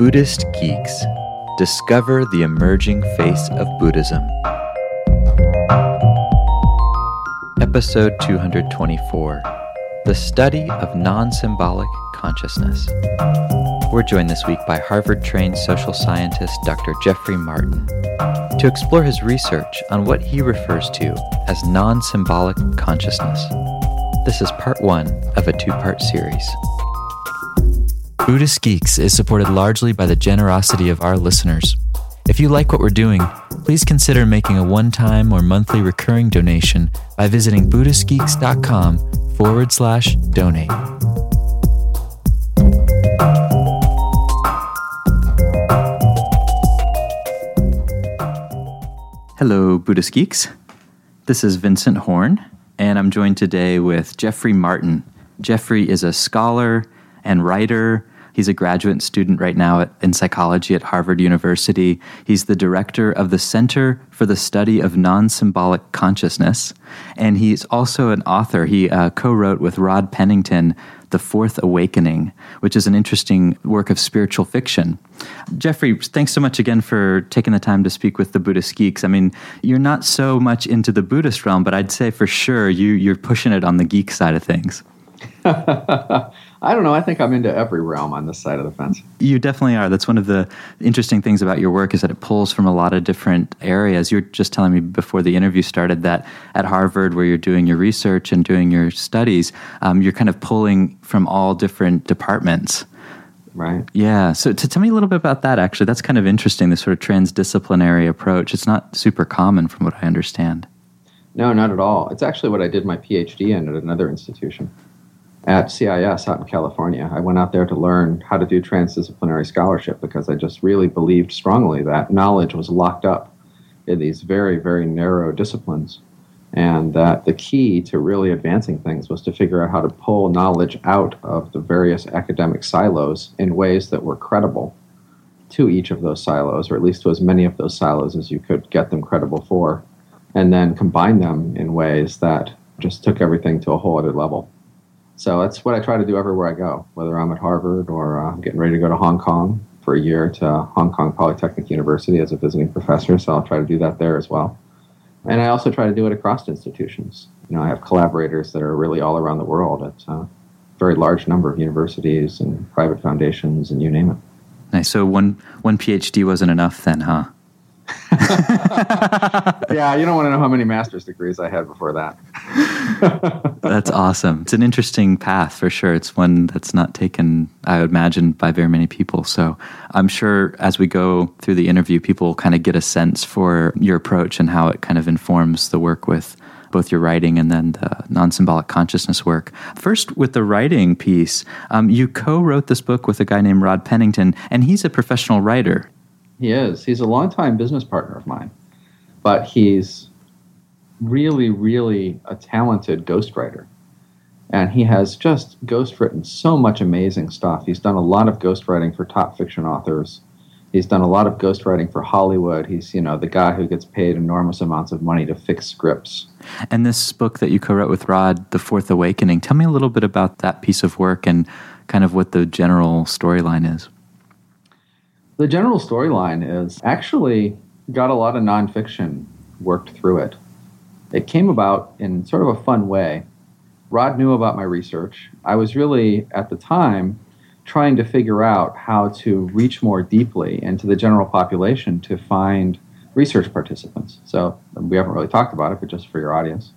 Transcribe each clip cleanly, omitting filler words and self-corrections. Buddhist Geeks discover the emerging face of Buddhism. Episode 224, The Study of Non-Symbolic Consciousness. We're joined this week by Harvard-trained social scientist Dr. Jeffrey Martin to explore his research on what he refers to as non-symbolic consciousness. This is part one of a two-part series. Buddhist Geeks is supported largely by the generosity of our listeners. If you like what we're doing, please consider making a one-time or monthly recurring donation by visiting BuddhistGeeks.com/donate. Hello, Buddhist Geeks. This is Vincent Horn, and I'm joined today with Jeffrey Martin. Jeffrey is a scholar and writer. He's a graduate student right now in psychology at Harvard University. He's the director of the Center for the Study of Non-Symbolic Consciousness, and he's also an author. He co-wrote with Rod Pennington, The Fourth Awakening, which is an interesting work of spiritual fiction. Jeffrey, thanks so much again for taking the time to speak with the Buddhist Geeks. I mean, you're not so much into the Buddhist realm, but I'd say for sure you're pushing it on the geek side of things. I don't know. I think I'm into every realm on this side of the fence. You definitely are. That's one of the interesting things about your work is that it pulls from a lot of different areas. You're just telling me before the interview started that at Harvard, where you're doing your research and doing your studies, you're kind of pulling from all different departments. Right. Yeah. So to tell me a little bit about that, actually. That's kind of interesting, this sort of transdisciplinary approach. It's not super common from what I understand. No, not at all. It's actually what I did my PhD in at another institution. At CIS out in California. I went out there to learn how to do transdisciplinary scholarship because I just really believed strongly that knowledge was locked up in these very, very narrow disciplines, and that the key to really advancing things was to figure out how to pull knowledge out of the various academic silos in ways that were credible to each of those silos, or at least to as many of those silos as you could get them credible for, and then combine them in ways that just took everything to a whole other level. So that's what I try to do everywhere I go, whether I'm at Harvard or I'm getting ready to go to Hong Kong for a year to Hong Kong Polytechnic University as a visiting professor. So I'll try to do that there as well. And I also try to do it across institutions. You know, I have collaborators that are really all around the world at a very large number of universities and private foundations and you name it. Nice. So one PhD wasn't enough then, huh? Yeah, you don't want to know how many master's degrees I had before that. That's awesome. It's an interesting path for sure. It's one that's not taken, I would imagine, by very many people. So I'm sure as we go through the interview, people will kind of get a sense for your approach and how it kind of informs the work with both your writing and then the non-symbolic consciousness work. First, with the writing piece, you co-wrote this book with a guy named Rod Pennington, and he's a professional writer. He is. He's a longtime business partner of mine, but he's really, really a talented ghostwriter. And he has just ghostwritten so much amazing stuff. He's done a lot of ghostwriting for top fiction authors. He's done a lot of ghostwriting for Hollywood. He's, you know, the guy who gets paid enormous amounts of money to fix scripts. And this book that you co-wrote with Rod, The Fourth Awakening, tell me a little bit about that piece of work and kind of what the general storyline is. The general storyline is actually got a lot of nonfiction worked through it. It came about in sort of a fun way. Rod knew about my research. I was really, at the time, trying to figure out how to reach more deeply into the general population to find research participants. So we haven't really talked about it, but just for your audience.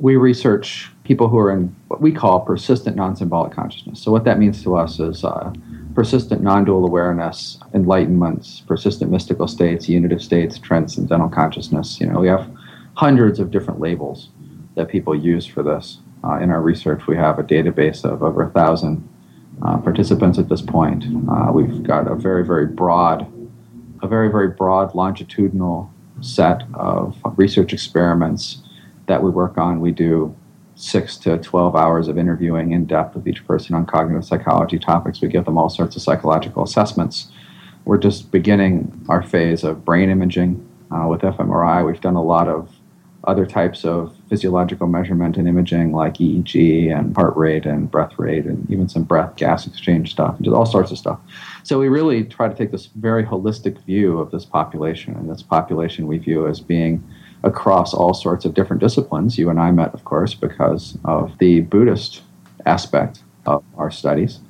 We research people who are in what we call persistent non-symbolic consciousness. So what that means to us is persistent non-dual awareness, enlightenments, persistent mystical states, unitive states, transcendental consciousness. You know, we have hundreds of different labels that people use for this. In our research, we have a database of over 1,000 participants at this point. We've got a very, very broad longitudinal set of research experiments that we work on. We do 6 to 12 hours of interviewing in depth with each person on cognitive psychology topics. We give them all sorts of psychological assessments. We're just beginning our phase of brain imaging with fMRI. We've done a lot of other types of physiological measurement and imaging like EEG and heart rate and breath rate and even some breath gas exchange stuff, and just all sorts of stuff. So we really try to take this very holistic view of this population, and this population we view as being across all sorts of different disciplines. You and I met, of course, because of the Buddhist aspect of our studies.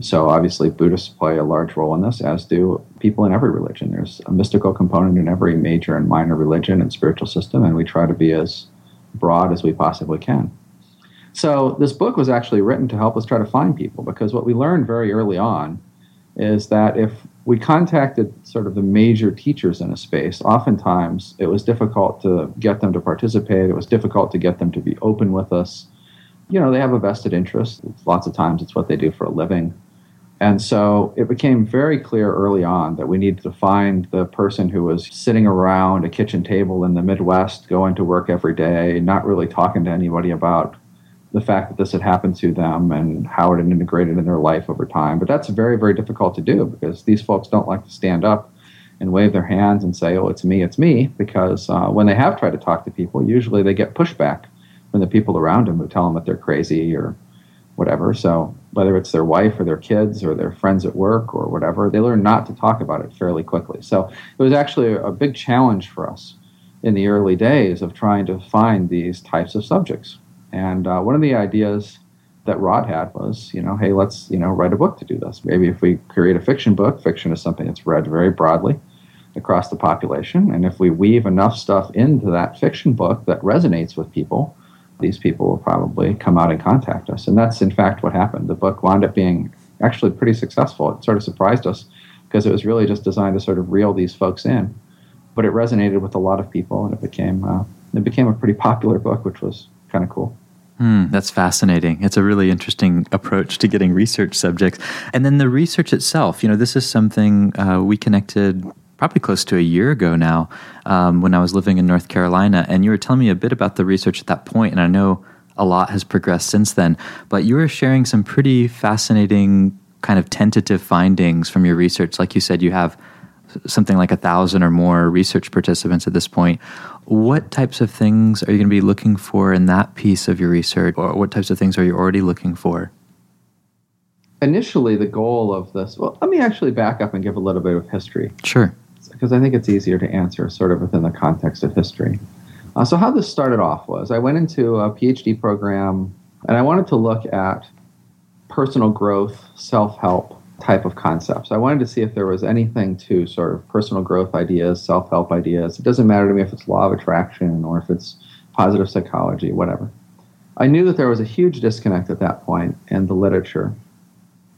So obviously Buddhists play a large role in this, as do people in every religion. There's a mystical component in every major and minor religion and spiritual system, and we try to be as broad as we possibly can. So this book was actually written to help us try to find people, because what we learned very early on is that if we contacted sort of the major teachers in a space, oftentimes it was difficult to get them to participate. It was difficult to get them to be open with us. You know, they have a vested interest. Lots of times it's what they do for a living. And so it became very clear early on that we needed to find the person who was sitting around a kitchen table in the Midwest, going to work every day, not really talking to anybody about the fact that this had happened to them and how it had integrated in their life over time. But that's very, very difficult to do, because these folks don't like to stand up and wave their hands and say, oh, it's me, because when they have tried to talk to people, usually they get pushback from the people around them who tell them that they're crazy or whatever. So whether it's their wife or their kids or their friends at work or whatever, they learn not to talk about it fairly quickly. So it was actually a big challenge for us in the early days of trying to find these types of subjects. And one of the ideas that Rod had was, hey, let's, write a book to do this. Maybe if we create a fiction book, fiction is something that's read very broadly across the population. And if we weave enough stuff into that fiction book that resonates with people, these people will probably come out and contact us. And that's, in fact, what happened. The book wound up being actually pretty successful. It sort of surprised us because it was really just designed to sort of reel these folks in. But it resonated with a lot of people, and it became a pretty popular book, which was kind of cool. That's fascinating. It's a really interesting approach to getting research subjects. And then the research itself, this is something we connected probably close to a year ago now, when I was living in North Carolina, and you were telling me a bit about the research at that point, and I know a lot has progressed since then, but you were sharing some pretty fascinating kind of tentative findings from your research. Like you said, you have something like 1,000 or more research participants at this point. What types of things are you going to be looking for in that piece of your research, or what types of things are you already looking for? Initially, the goal of this, well, let me actually back up and give a little bit of history. Sure. Because I think it's easier to answer sort of within the context of history. So how this started off was I went into a PhD program, and I wanted to look at personal growth, self-help type of concepts. I wanted to see if there was anything to sort of personal growth ideas, self-help ideas. It doesn't matter to me if it's law of attraction or if it's positive psychology, whatever. I knew that there was a huge disconnect at that point in the literature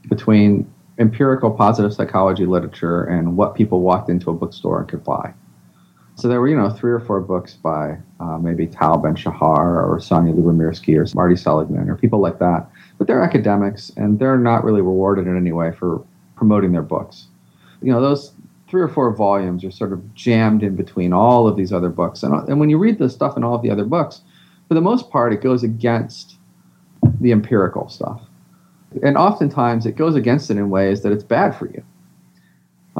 between empirical positive psychology literature and what people walked into a bookstore and could buy. So there were, 3 or 4 books by maybe Tal Ben Shahar or Sonny Lubomirsky or Marty Seligman or people like that. But they're academics, and they're not really rewarded in any way for promoting their books. Those 3 or 4 volumes are sort of jammed in between all of these other books. And when you read the stuff in all of the other books, for the most part, it goes against the empirical stuff. And oftentimes it goes against it in ways that it's bad for you.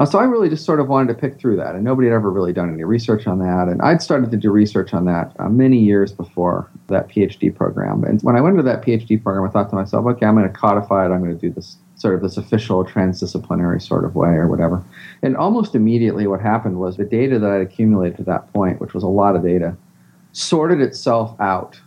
So I really just sort of wanted to pick through that, and nobody had ever really done any research on that. And I'd started to do research on that many years before that PhD program. And when I went to that PhD program, I thought to myself, okay, I'm going to codify it. I'm going to do this sort of this official transdisciplinary sort of way or whatever. And almost immediately what happened was the data that I'd accumulated to that point, which was a lot of data, sorted itself out.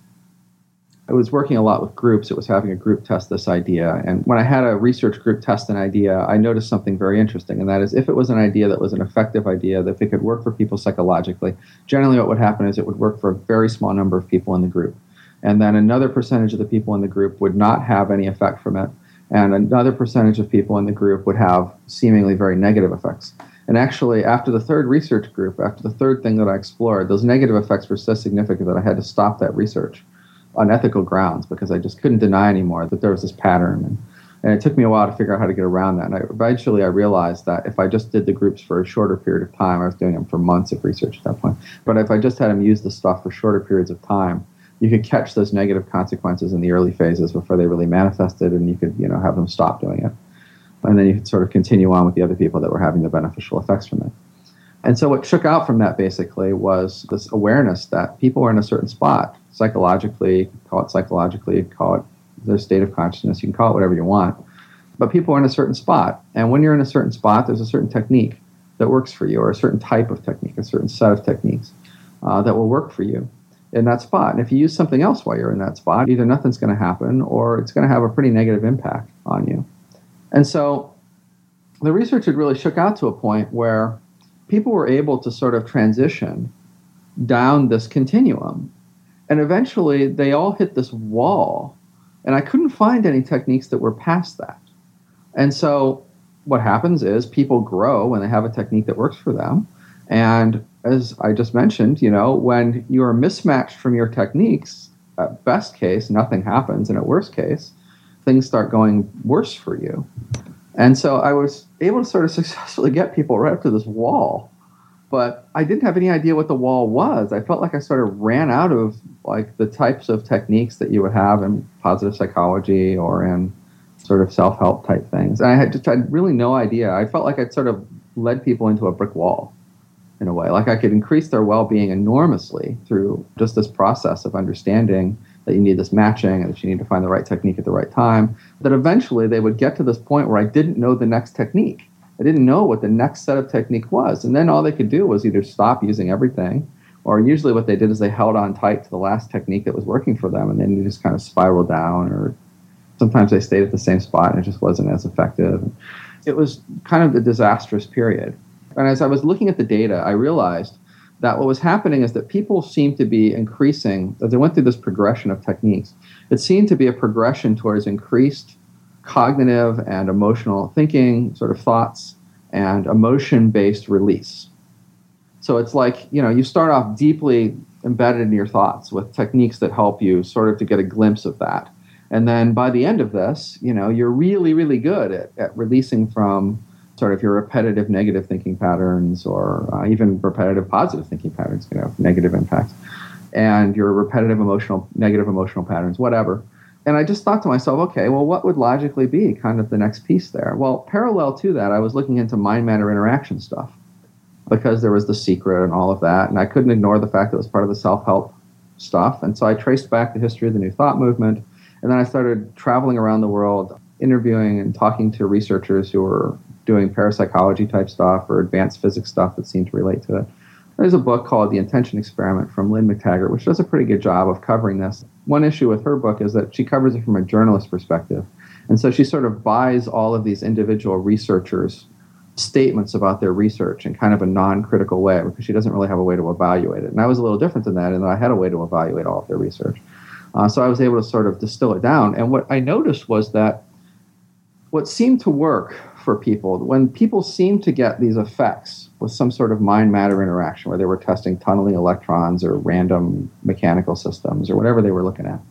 I was working a lot with groups. It was having a group test this idea. And when I had a research group test an idea, I noticed something very interesting. And that is, if it was an idea that was an effective idea, that if it could work for people psychologically, generally what would happen is it would work for a very small number of people in the group. And then another percentage of the people in the group would not have any effect from it. And another percentage of people in the group would have seemingly very negative effects. And actually, after the third research group, after the third thing that I explored, those negative effects were so significant that I had to stop that research on ethical grounds, because I just couldn't deny anymore that there was this pattern. And it took me a while to figure out how to get around that. And eventually I realized that if I just did the groups for a shorter period of time, I was doing them for months of research at that point, but if I just had them use the stuff for shorter periods of time, you could catch those negative consequences in the early phases before they really manifested, and you could have them stop doing it. And then you could sort of continue on with the other people that were having the beneficial effects from it. And so what shook out from that basically was this awareness that people are in a certain spot psychologically, call it their state of consciousness, you can call it whatever you want, but people are in a certain spot. And when you're in a certain spot, there's a certain technique that works for you, or a certain type of technique, a certain set of techniques that will work for you in that spot. And if you use something else while you're in that spot, either nothing's going to happen or it's going to have a pretty negative impact on you. And so the research had really shook out to a point where people were able to sort of transition down this continuum. And eventually they all hit this wall, and I couldn't find any techniques that were past that. And so what happens is people grow when they have a technique that works for them. And as I just mentioned, when you are mismatched from your techniques, at best case, nothing happens. And at worst case, things start going worse for you. And so I was able to sort of successfully get people right up to this wall, but I didn't have any idea what the wall was. I felt like I sort of ran out of the types of techniques that you would have in positive psychology or in sort of self-help type things. And I had really no idea. I felt like I'd sort of led people into a brick wall in a way. Like I could increase their well-being enormously through just this process of understanding that you need this matching and that you need to find the right technique at the right time, that eventually they would get to this point where I didn't know the next technique. I didn't know what the next set of technique was. And then all they could do was either stop using everything, or usually what they did is they held on tight to the last technique that was working for them, and then you just kind of spiral down, or sometimes they stayed at the same spot and it just wasn't as effective. It was kind of a disastrous period. And as I was looking at the data, I realized that what was happening is that people seemed to be increasing, as they went through this progression of techniques, it seemed to be a progression towards increased cognitive and emotional thinking, sort of thoughts, and emotion-based release. So it's like, you start off deeply embedded in your thoughts with techniques that help you sort of to get a glimpse of that. And then by the end of this, you're really, really good at releasing from sort of your repetitive negative thinking patterns, or even repetitive positive thinking patterns can have negative impacts, and your repetitive negative emotional patterns, whatever. And I just thought to myself, okay, well, what would logically be kind of the next piece there? Well, parallel to that, I was looking into mind-matter interaction stuff, because there was The Secret and all of that, and I couldn't ignore the fact that it was part of the self-help stuff. And so I traced back the history of the New Thought movement, and then I started traveling around the world, interviewing and talking to researchers who were doing parapsychology type stuff or advanced physics stuff that seemed to relate to it. There's a book called The Intention Experiment from Lynn McTaggart, which does a pretty good job of covering this. One issue with her book is that she covers it from a journalist perspective. And so she sort of buys all of these individual researchers' statements about their research in kind of a non-critical way, because she doesn't really have a way to evaluate it. And I was a little different than that, in that I had a way to evaluate all of their research. So I was able to sort of distill it down. And what I noticed was that what seemed to work for people, when people seemed to get these effects with some sort of mind-matter interaction, where they were testing tunneling electrons or random mechanical systems or whatever they were looking at,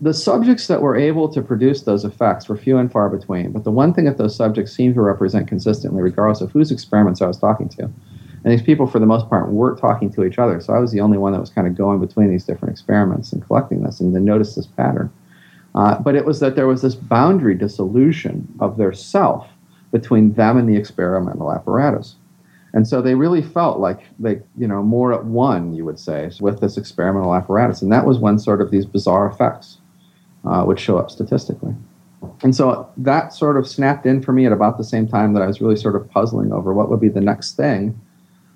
the subjects that were able to produce those effects were few and far between. But the one thing that those subjects seemed to represent consistently, regardless of whose experiments I was talking to, and these people for the most part weren't talking to each other, so I was the only one that was kind of going between these different experiments and collecting this, and then noticed this pattern. But it was that there was this boundary dissolution of their self between them and the experimental apparatus. And so they really felt like they, more at one, you would say, with this experimental apparatus. And that was when sort of these bizarre effects would show up statistically. And so that sort of snapped in for me at about the same time that I was really sort of puzzling over what would be the next thing,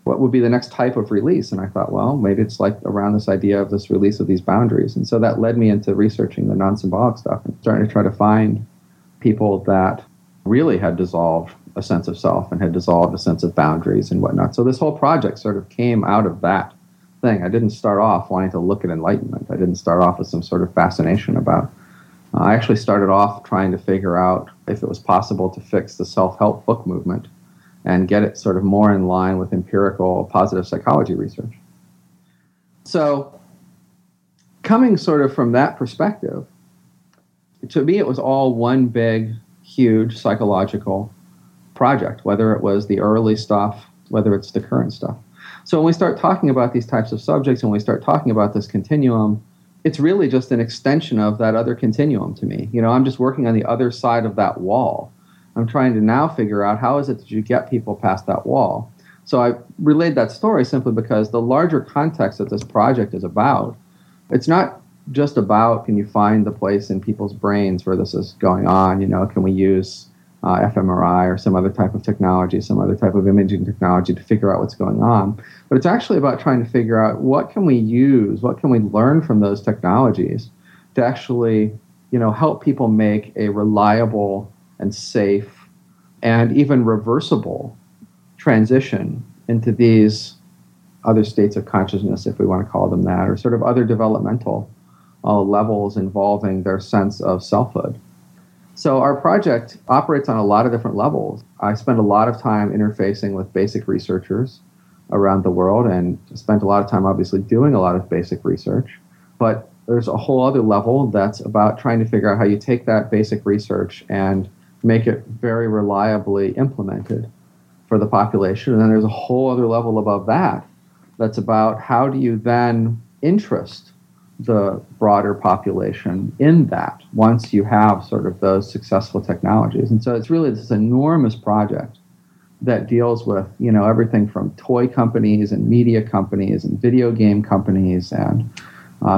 what would be the next type of release. And I thought, well, maybe it's like around this idea of this release of these boundaries. And so that led me into researching the non-symbolic stuff and starting to try to find people that really had dissolved a sense of self and had dissolved a sense of boundaries and whatnot. So this whole project sort of came out of that thing. I didn't start off wanting to look at enlightenment. I didn't start off with some sort of fascination about I actually started off trying to figure out if it was possible to fix the self-help book movement and get it sort of more in line with empirical positive psychology research. So coming sort of from that perspective, to me it was all one big, huge psychological project, whether it was the early stuff, whether it's the current stuff. So when we start talking about these types of subjects, when we start talking about this continuum, it's really just an extension of that other continuum to me. I'm just working on the other side of that wall. I'm trying to now figure out how is it that you get people past that wall. So I relayed that story simply because the larger context that this project is about, it's not just about can you find the place in people's brains where this is going on, you know, can we use fMRI or some other type of technology, some other type of imaging technology to figure out what's going on. But it's actually about trying to figure out what can we use, what can we learn from those technologies to actually, you know, help people make a reliable and safe and even reversible transition into these other states of consciousness, if we want to call them that, or sort of other developmental levels involving their sense of selfhood. So our project operates on a lot of different levels. I spend a lot of time interfacing with basic researchers around the world and spent a lot of time obviously doing a lot of basic research. But there's a whole other level that's about trying to figure out how you take that basic research and make it very reliably implemented for the population. And then there's a whole other level above that that's about how do you then interest the broader population in that once you have sort of those successful technologies. And so it's really this enormous project that deals with, you know, everything from toy companies and media companies and video game companies and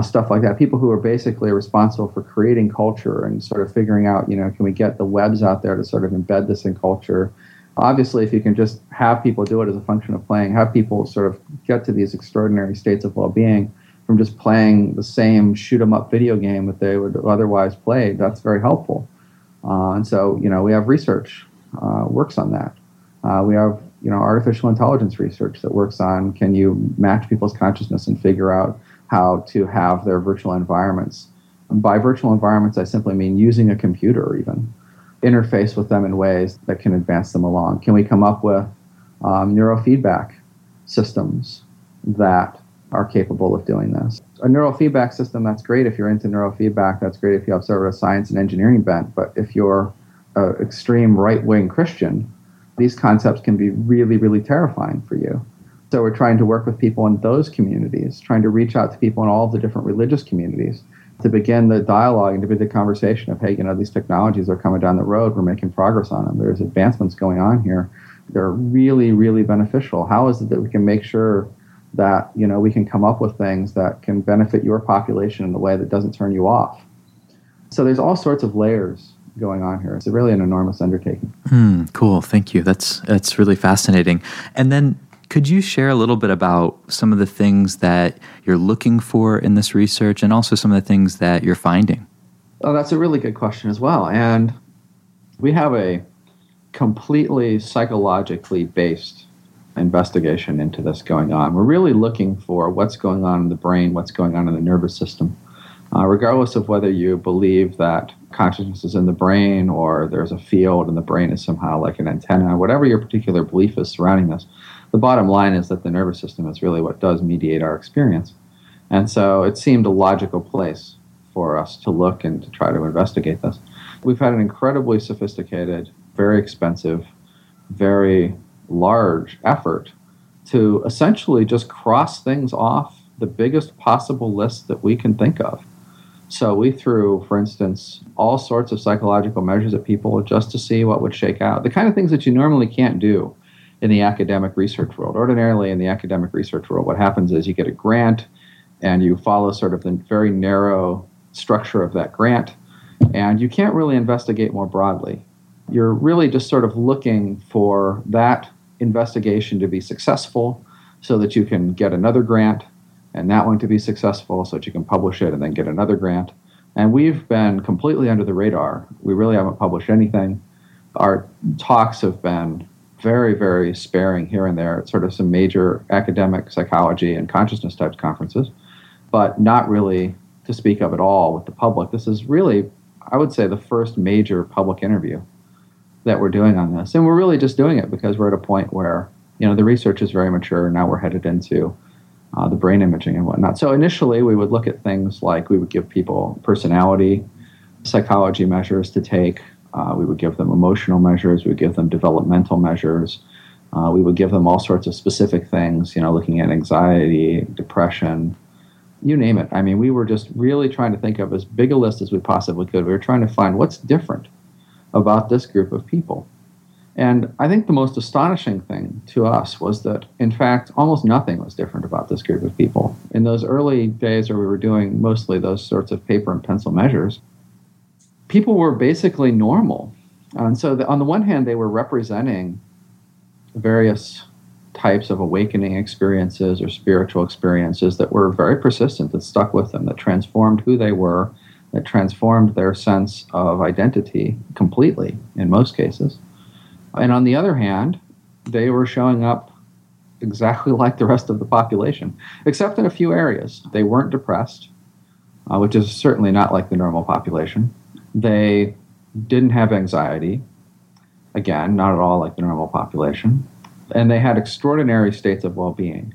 stuff like that, people who are basically responsible for creating culture and sort of figuring out, you know, can we get the webs out there to sort of embed this in culture. Obviously, if you can just have people do it as a function of playing, have people sort of get to these extraordinary states of well-being from just playing the same shoot-'em-up video game that they would have otherwise played, that's very helpful. And so, you know, we have research works on that. We have, you know, artificial intelligence research that works on can you match people's consciousness and figure out how to have their virtual environments. And by virtual environments, I simply mean using a computer even. Interface with them in ways that can advance them along? Can we come up with neurofeedback systems that are capable of doing this? A neurofeedback system, that's great if you're into neurofeedback, that's great if you have sort of a science and engineering bent, but if you're an extreme right-wing Christian, these concepts can be really, really terrifying for you. So we're trying to work with people in those communities, trying to reach out to people in all the different religious communities to begin the dialogue and to begin the conversation of, hey, you know, these technologies are coming down the road. We're making progress on them. There's advancements going on here. They're really, really beneficial. How is it that we can make sure that, you know, we can come up with things that can benefit your population in a way that doesn't turn you off? So there's all sorts of layers going on here. It's really an enormous undertaking. Cool. Thank you. That's really fascinating. And then could you share a little bit about some of the things that you're looking for in this research and also some of the things that you're finding? Oh, that's a really good question as well. And we have a completely psychologically based investigation into this going on. We're really looking for what's going on in the brain, what's going on in the nervous system. Regardless of whether you believe that consciousness is in the brain or there's a field and the brain is somehow like an antenna, whatever your particular belief is surrounding this, the bottom line is that the nervous system is really what does mediate our experience. And so it seemed a logical place for us to look and to try to investigate this. We've had an incredibly sophisticated, very expensive, very large effort to essentially just cross things off the biggest possible list that we can think of. So we threw, for instance, all sorts of psychological measures at people just to see what would shake out. The kind of things that you normally can't do in the academic research world. Ordinarily, in the academic research world, what happens is you get a grant and you follow sort of the very narrow structure of that grant, and you can't really investigate more broadly. You're really just sort of looking for that investigation to be successful so that you can get another grant, and that one to be successful so that you can publish it and then get another grant. And we've been completely under the radar. We really haven't published anything. Our talks have been very, very sparing here and there at sort of some major academic psychology and consciousness type conferences, but not really to speak of at all with the public. This is really, I would say, the first major public interview that we're doing on this. And we're really just doing it because we're at a point where, you know, the research is very mature. Now we're headed into the brain imaging and whatnot. So initially we would look at things like we would give people personality, psychology measures to take. We would give them emotional measures. We would give them developmental measures. We would give them all sorts of specific things, you know, looking at anxiety, depression, you name it. I mean, we were just really trying to think of as big a list as we possibly could. We were trying to find what's different about this group of people. And I think the most astonishing thing to us was that, in fact, almost nothing was different about this group of people. In those early days where we were doing mostly those sorts of paper and pencil measures, people were basically normal. And so on the one hand, they were representing various types of awakening experiences or spiritual experiences that were very persistent, that stuck with them, that transformed who they were, that transformed their sense of identity completely in most cases. And on the other hand, they were showing up exactly like the rest of the population, except in a few areas. They weren't depressed, which is certainly not like the normal population. They didn't have anxiety, again, not at all like the normal population. And they had extraordinary states of well-being.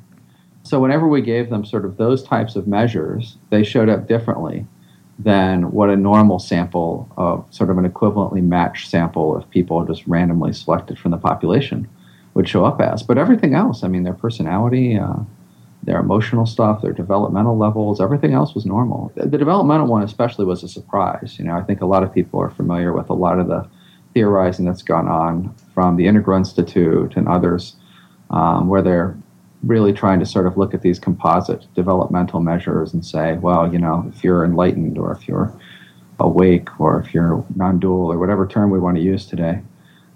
So whenever we gave them sort of those types of measures, they showed up differently than what a normal sample of sort of an equivalently matched sample of people just randomly selected from the population would show up as. But everything else, I mean, their personality, their emotional stuff, their developmental levels, everything else was normal. The developmental one especially was a surprise. You know, I think a lot of people are familiar with a lot of the theorizing that's gone on from the Integral Institute and others, where they're really trying to sort of look at these composite developmental measures and say, well, you know, if you're enlightened or if you're awake or if you're non-dual or whatever term we want to use today,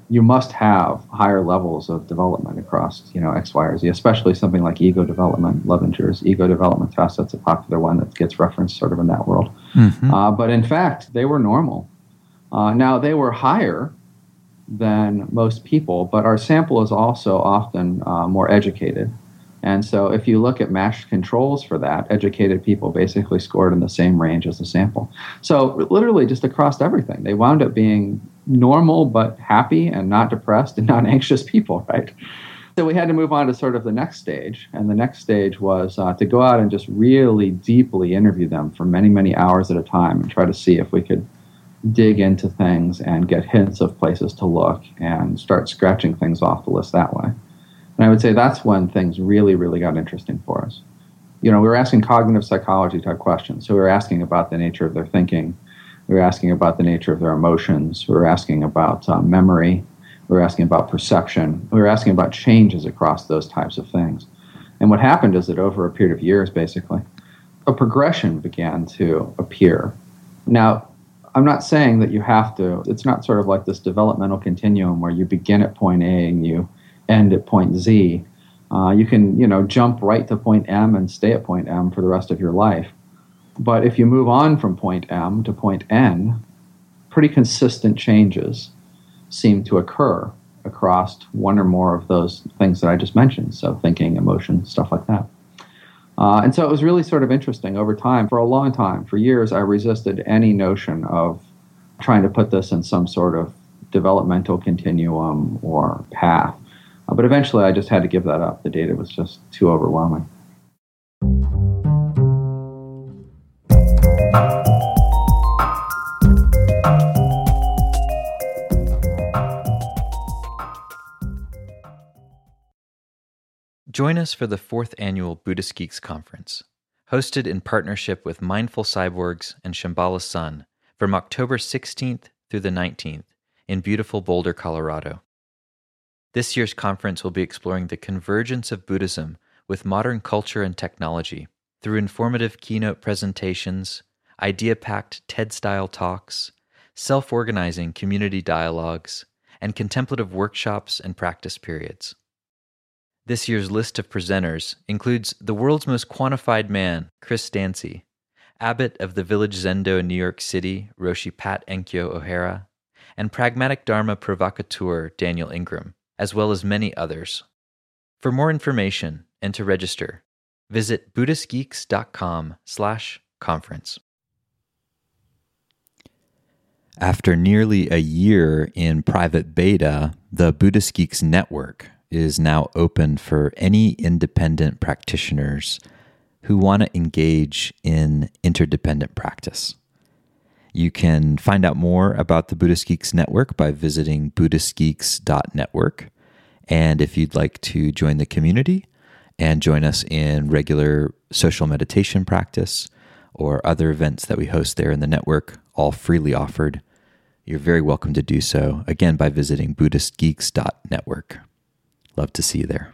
you must have higher levels of development across, you know, X, Y, or Z, especially something like ego development. Levenger's ego development test, that's a popular one that gets referenced sort of in that world. Mm-hmm. But in fact, they were normal. Now, they were higher than most people, but our sample is also often more educated. And so if you look at matched controls for that, educated people basically scored in the same range as the sample. So literally just across everything, they wound up being normal but happy and not depressed and not anxious people, right? So we had to move on to sort of the next stage. And the next stage was to go out and just really deeply interview them for many, many hours at a time and try to see if we could dig into things and get hints of places to look and start scratching things off the list that way. And I would say that's when things really, really got interesting for us. You know, we were asking cognitive psychology type questions. So we were asking about the nature of their thinking. We were asking about the nature of their emotions. We were asking about memory. We were asking about perception. We were asking about changes across those types of things. And what happened is that over a period of years, basically, a progression began to appear. Now, I'm not saying that you have to. It's not sort of like this developmental continuum where you begin at point A and you end at point Z. You can, you know, jump right to point M and stay at point M for the rest of your life. But if you move on from point M to point N, pretty consistent changes seem to occur across one or more of those things that I just mentioned. So thinking, emotion, stuff like that. And so it was really sort of interesting over time. For a long time, for years, I resisted any notion of trying to put this in some sort of developmental continuum or path. But eventually I just had to give that up. The data was just too overwhelming. Join us for the 4th Annual Buddhist Geeks Conference, hosted in partnership with Mindful Cyborgs and Shambhala Sun from October 16th through the 19th in beautiful Boulder, Colorado. This year's conference will be exploring the convergence of Buddhism with modern culture and technology through informative keynote presentations, idea-packed TED-style talks, self-organizing community dialogues, and contemplative workshops and practice periods. This year's list of presenters includes the world's most quantified man, Chris Dancy, abbot of the Village Zendo in New York City, Roshi Pat Enkyo O'Hara, and pragmatic Dharma provocateur Daniel Ingram, as well as many others. For more information and to register, visit BuddhistGeeks.com/conference. After nearly a year in private beta, the Buddhist Geeks Network is now open for any independent practitioners who want to engage in interdependent practice. You can find out more about the Buddhist Geeks Network by visiting buddhistgeeks.network. And if you'd like to join the community and join us in regular social meditation practice or other events that we host there in the network, all freely offered, you're very welcome to do so, again, by visiting BuddhistGeeks.network. Love to see you there.